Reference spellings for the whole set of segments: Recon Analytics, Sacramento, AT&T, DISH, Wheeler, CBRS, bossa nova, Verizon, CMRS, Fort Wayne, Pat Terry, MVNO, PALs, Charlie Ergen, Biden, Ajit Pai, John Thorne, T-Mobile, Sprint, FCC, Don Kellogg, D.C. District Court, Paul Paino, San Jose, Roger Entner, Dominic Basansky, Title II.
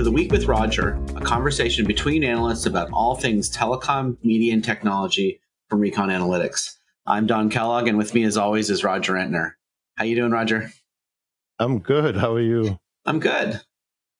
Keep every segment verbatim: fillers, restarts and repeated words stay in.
to The Week with Roger, a conversation between analysts about all things telecom, media, and technology from Recon Analytics. I'm Don Kellogg, and with me, as always, is Roger Entner. How you doing, Roger? I'm good. How are you? I'm good.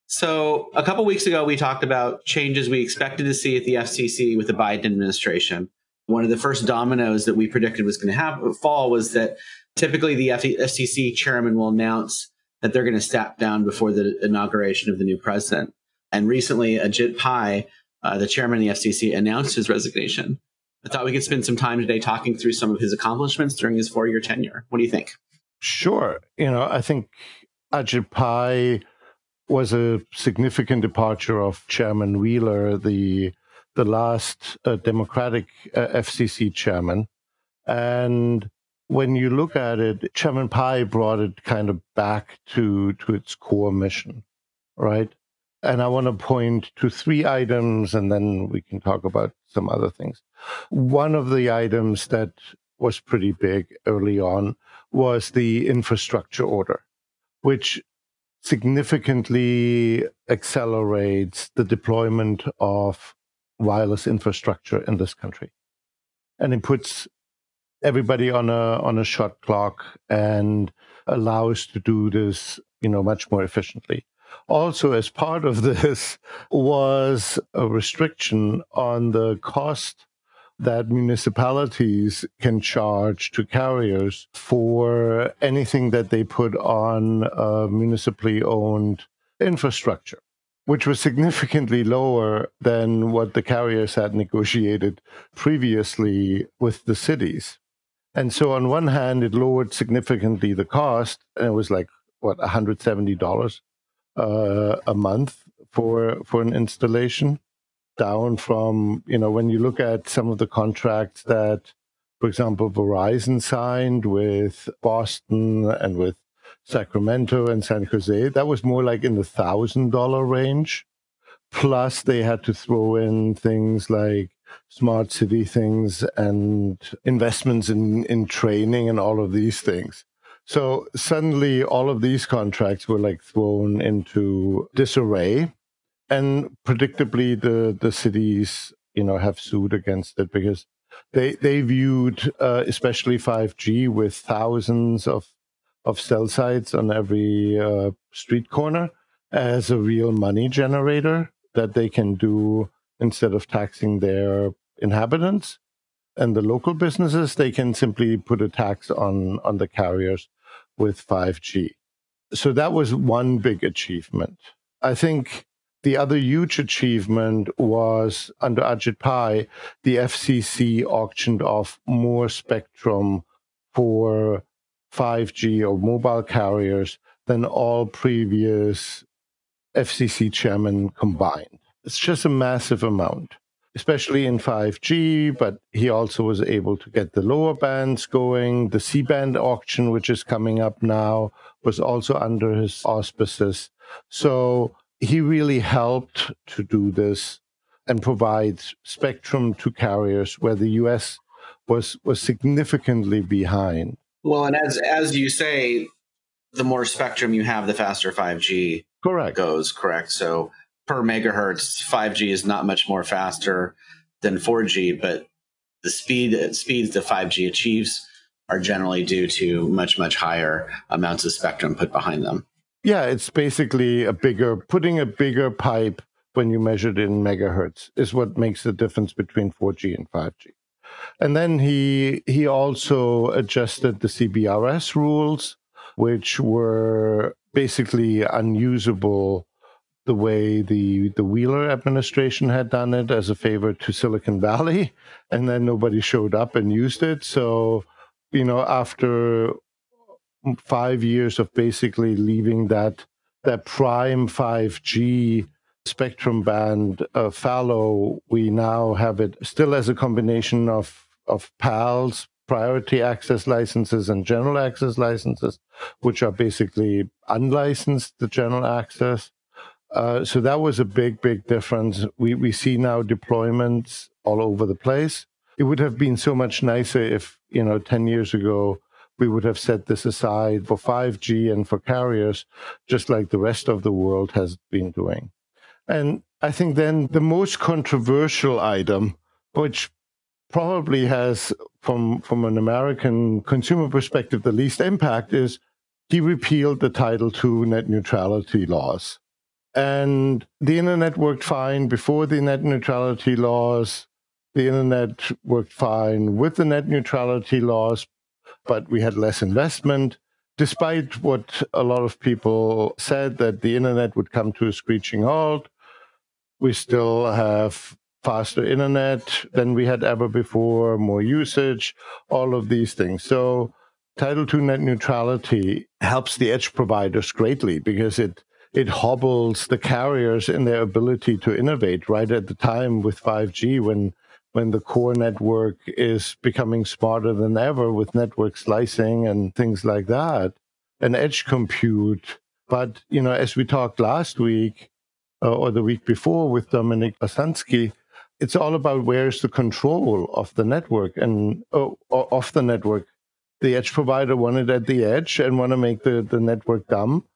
So a couple weeks ago, we talked about changes we expected to see at the F C C with the Biden administration. One of the first dominoes that we predicted was going to happen, fall was that typically the F C C chairman will announce that they're going to step down before the inauguration of the new president. And recently, Ajit Pai, uh, the chairman of the F C C, announced his resignation. I thought we could spend some time today talking through some of his accomplishments during his four-year tenure. What do you think? Sure. You know, I think Ajit Pai was a significant departure of Chairman Wheeler, the the last uh, Democratic uh, F C C chairman. And when you look at it, Chairman Pai brought it kind of back to, to its core mission, right? And I want to point to three items, and then we can talk about some other things. One of the items that was pretty big early on was the infrastructure order, which significantly accelerates the deployment of wireless infrastructure in this country. And it puts everybody on a on a shot clock and allows to do this, you know, much more efficiently. Also, as part of this was a restriction on the cost that municipalities can charge to carriers for anything that they put on uh, municipally owned infrastructure, which was significantly lower than what the carriers had negotiated previously with the cities. And so on one hand, it lowered significantly the cost, and it was like, what, one hundred seventy dollars uh, a month for for an installation, down from, you know, when you look at some of the contracts that, for example, Verizon signed with Boston and with Sacramento and San Jose, that was more like in the one thousand dollars range. Plus, they had to throw in things like smart city things and investments in, in training and all of these things. So suddenly, all of these contracts were like thrown into disarray. And predictably, the, the cities, you know, have sued against it because they they viewed, uh, especially five G, with thousands of, of cell sites on every uh, street corner, as a real money generator that they can do instead of taxing their inhabitants and the local businesses. They can simply put a tax on, on the carriers with five G. So that was one big achievement. I think the other huge achievement was, under Ajit Pai, the F C C auctioned off more spectrum for five G or mobile carriers than all previous F C C chairmen combined. It's just a massive amount, especially in five G, but he also was able to get the lower bands going. The C-band auction, which is coming up now, was also under his auspices. So he really helped to do this and provide spectrum to carriers where the U S was was significantly behind. Well, and as as you say, the more spectrum you have, the faster five G correct. goes, correct? So per megahertz, five G is not much more faster than four G, but the speed speeds that five G achieves are generally due to much, much higher amounts of spectrum put behind them. Yeah, it's basically a bigger, putting a bigger pipe when you measure it in megahertz is what makes the difference between four G and five G. And then he he also adjusted the C B R S rules, which were basically unusable the way the, the Wheeler administration had done it as a favor to Silicon Valley, and then nobody showed up and used it. So, you know, after five years of basically leaving that that prime five G spectrum band uh, fallow, we now have it still as a combination of, of P A Ls, priority access licenses, and general access licenses, which are basically unlicensed, the general access. Uh, so that was a big, big difference. We, we see now deployments all over the place. It would have been so much nicer if, you know, ten years ago, we would have set this aside for five G and for carriers, just like the rest of the world has been doing. And I think then the most controversial item, which probably has, from, from an American consumer perspective, the least impact, is he repealed the Title two net neutrality laws. And the internet worked fine before the net neutrality laws. The internet worked fine with the net neutrality laws, but we had less investment. Despite what a lot of people said, that the internet would come to a screeching halt, we still have faster internet than we had ever before, more usage, all of these things. So Title two net neutrality helps the edge providers greatly because it it hobbles the carriers in their ability to innovate right at the time with five G, when when the core network is becoming smarter than ever with network slicing and things like that, and edge compute. But, you know, as we talked last week uh, or the week before with Dominic Basansky, it's all about where's the control of the network and oh, of the network. The edge provider wanted at the edge and want to make the, the network dumb.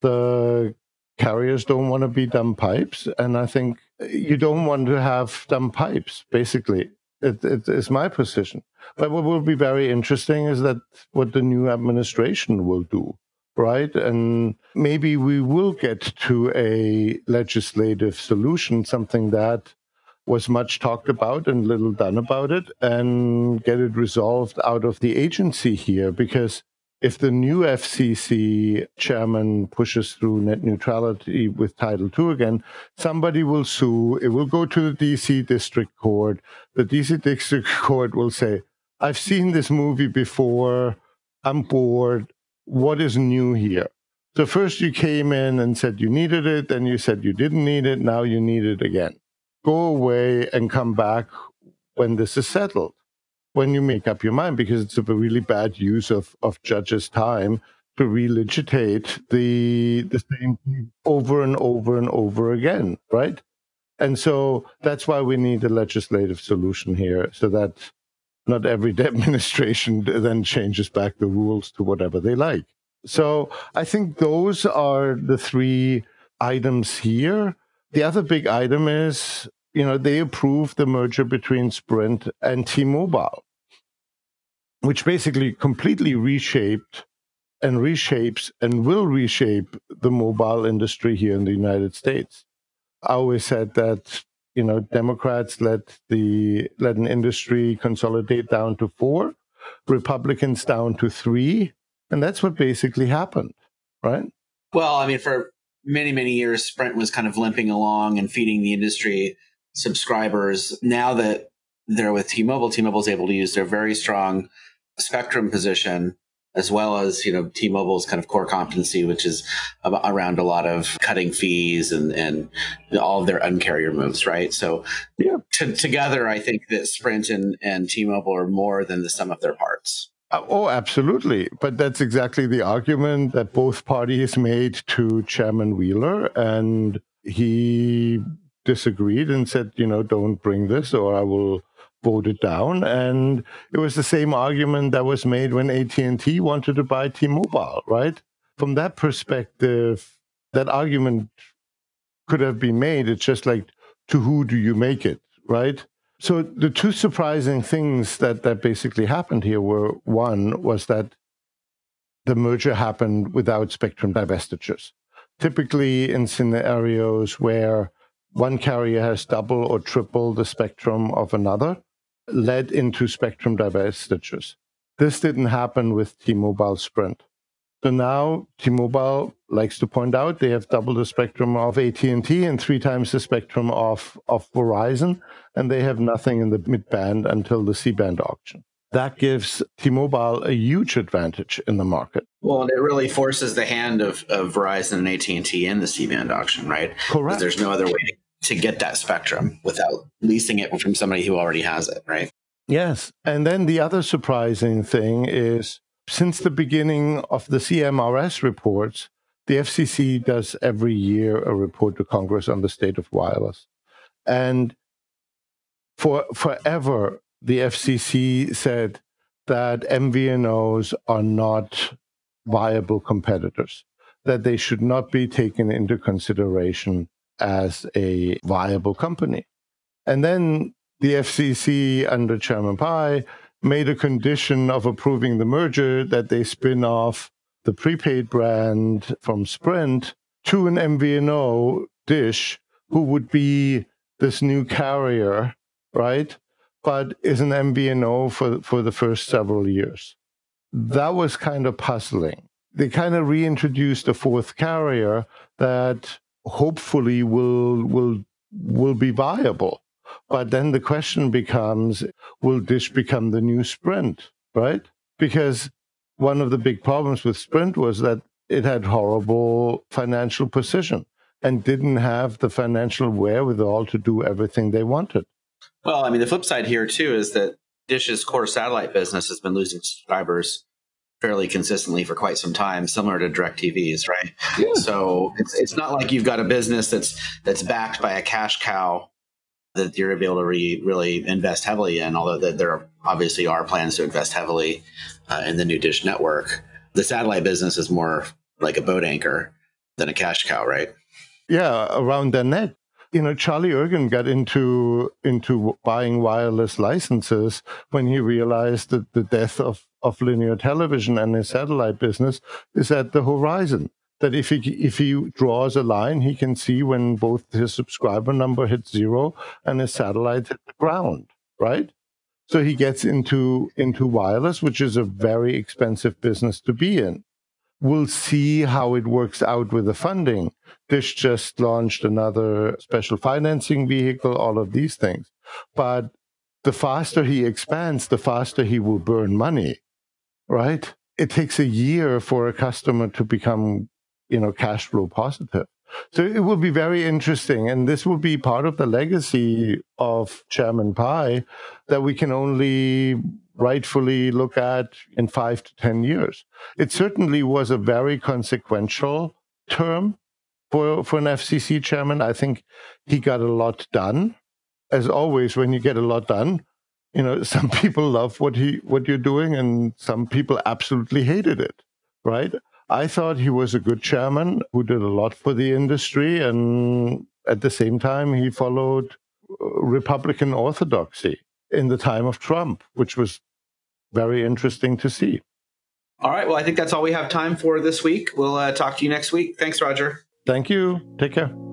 The carriers don't want to be dumb pipes. And I think you don't want to have dumb pipes, basically. It, it is my position. But what will be very interesting is that what the new administration will do, right? And maybe we will get to a legislative solution, something that was much talked about and little done about it, and get it resolved out of the agency here. Because if the new F C C chairman pushes through net neutrality with Title two again, somebody will sue. It will go to the D C District Court. The D C District Court will say, I've seen this movie before. I'm bored. What is new here? So first you came in and said you needed it. Then you said you didn't need it. Now you need it again. Go away and come back when this is settled, when you make up your mind, because it's a really bad use of, of judges' time to relitigate the the same thing over and over and over again, right? And so that's why we need a legislative solution here, so that not every administration then changes back the rules to whatever they like. So I think those are the three items here. The other big item is, you know, they approved the merger between Sprint and T-Mobile, which basically completely reshaped and reshapes and will reshape the mobile industry here in the United States. I always said that, you know, Democrats let the let an industry consolidate down to four, Republicans down to three, and that's what basically happened, right? Well, I mean, for many, many years, Sprint was kind of limping along and feeding the industry subscribers. Now that they're with T-Mobile, T-Mobile is able to use their very strong spectrum position, as well as, you know, T-Mobile's kind of core competency, which is around a lot of cutting fees and, and all of their uncarrier moves, right? So yeah. t- together, I think that Sprint and, and T-Mobile are more than the sum of their parts. Oh, absolutely. But that's exactly the argument that both parties made to Chairman Wheeler. And he disagreed and said, you know, don't bring this or I will vote it down. And it was the same argument that was made when A T and T wanted to buy T-Mobile, right? From that perspective, that argument could have been made. It's just like, to who do you make it, right? So the two surprising things that, that basically happened here were, one, was that the merger happened without spectrum divestitures. Typically in scenarios where one carrier has double or triple the spectrum of another, led into spectrum divestitures. This didn't happen with T-Mobile Sprint. So now T-Mobile likes to point out they have double the spectrum of A T and T and three times the spectrum of, of Verizon, and they have nothing in the mid-band until the C-band auction. That gives T-Mobile a huge advantage in the market. Well, and it really forces the hand of, of Verizon and A T and T in the C-band auction, right? Correct. Because there's no other way to get that spectrum without leasing it from somebody who already has it, right? Yes. And then the other surprising thing is, since the beginning of the C M R S reports, the F C C does every year a report to Congress on the state of wireless. And for forever, the F C C said that M V N Os are not viable competitors, that they should not be taken into consideration as a viable company. And then the F C C under Chairman Pai made a condition of approving the merger that they spin off the prepaid brand from Sprint to an M V N O, Dish, who would be this new carrier, right? But is an M V N O for, for the first several years. That was kind of puzzling. They kind of reintroduced a fourth carrier that hopefully will, will, will be viable. But then the question becomes, will Dish become the new Sprint, right? Because one of the big problems with Sprint was that it had horrible financial position and didn't have the financial wherewithal to do everything they wanted. Well, I mean, the flip side here, too, is that Dish's core satellite business has been losing subscribers fairly consistently for quite some time, similar to DirecTV's, right? Yeah. So it's it's not like you've got a business that's that's backed by a cash cow that you're able to re, really invest heavily in, although that there are, obviously are plans to invest heavily uh, in the new Dish network. The satellite business is more like a boat anchor than a cash cow, right? Yeah, around their neck. You know, Charlie Ergen got into into buying wireless licenses when he realized that the death of, of linear television and his satellite business is at the horizon. That if he if he draws a line, he can see when both his subscriber number hits zero and his satellite hit the ground, right? So he gets into into wireless, which is a very expensive business to be in. We'll see how it works out with the funding. Dish just launched another special financing vehicle, all of these things. But the faster he expands, the faster he will burn money, right? It takes a year for a customer to become, you know, cash flow positive. So it will be very interesting. And this will be part of the legacy of Chairman Pai that we can only rightfully look at in five to ten years. It certainly was a very consequential term for, for an F C C chairman. I think he got a lot done. As always, when you get a lot done, you know, some people love what he what you're doing, and some people absolutely hated it, right? I thought he was a good chairman who did a lot for the industry, and at the same time, he followed Republican orthodoxy in the time of Trump, which was very interesting to see. All right. Well, I think that's all we have time for this week. We'll uh, talk to you next week. Thanks, Roger. Thank you. Take care.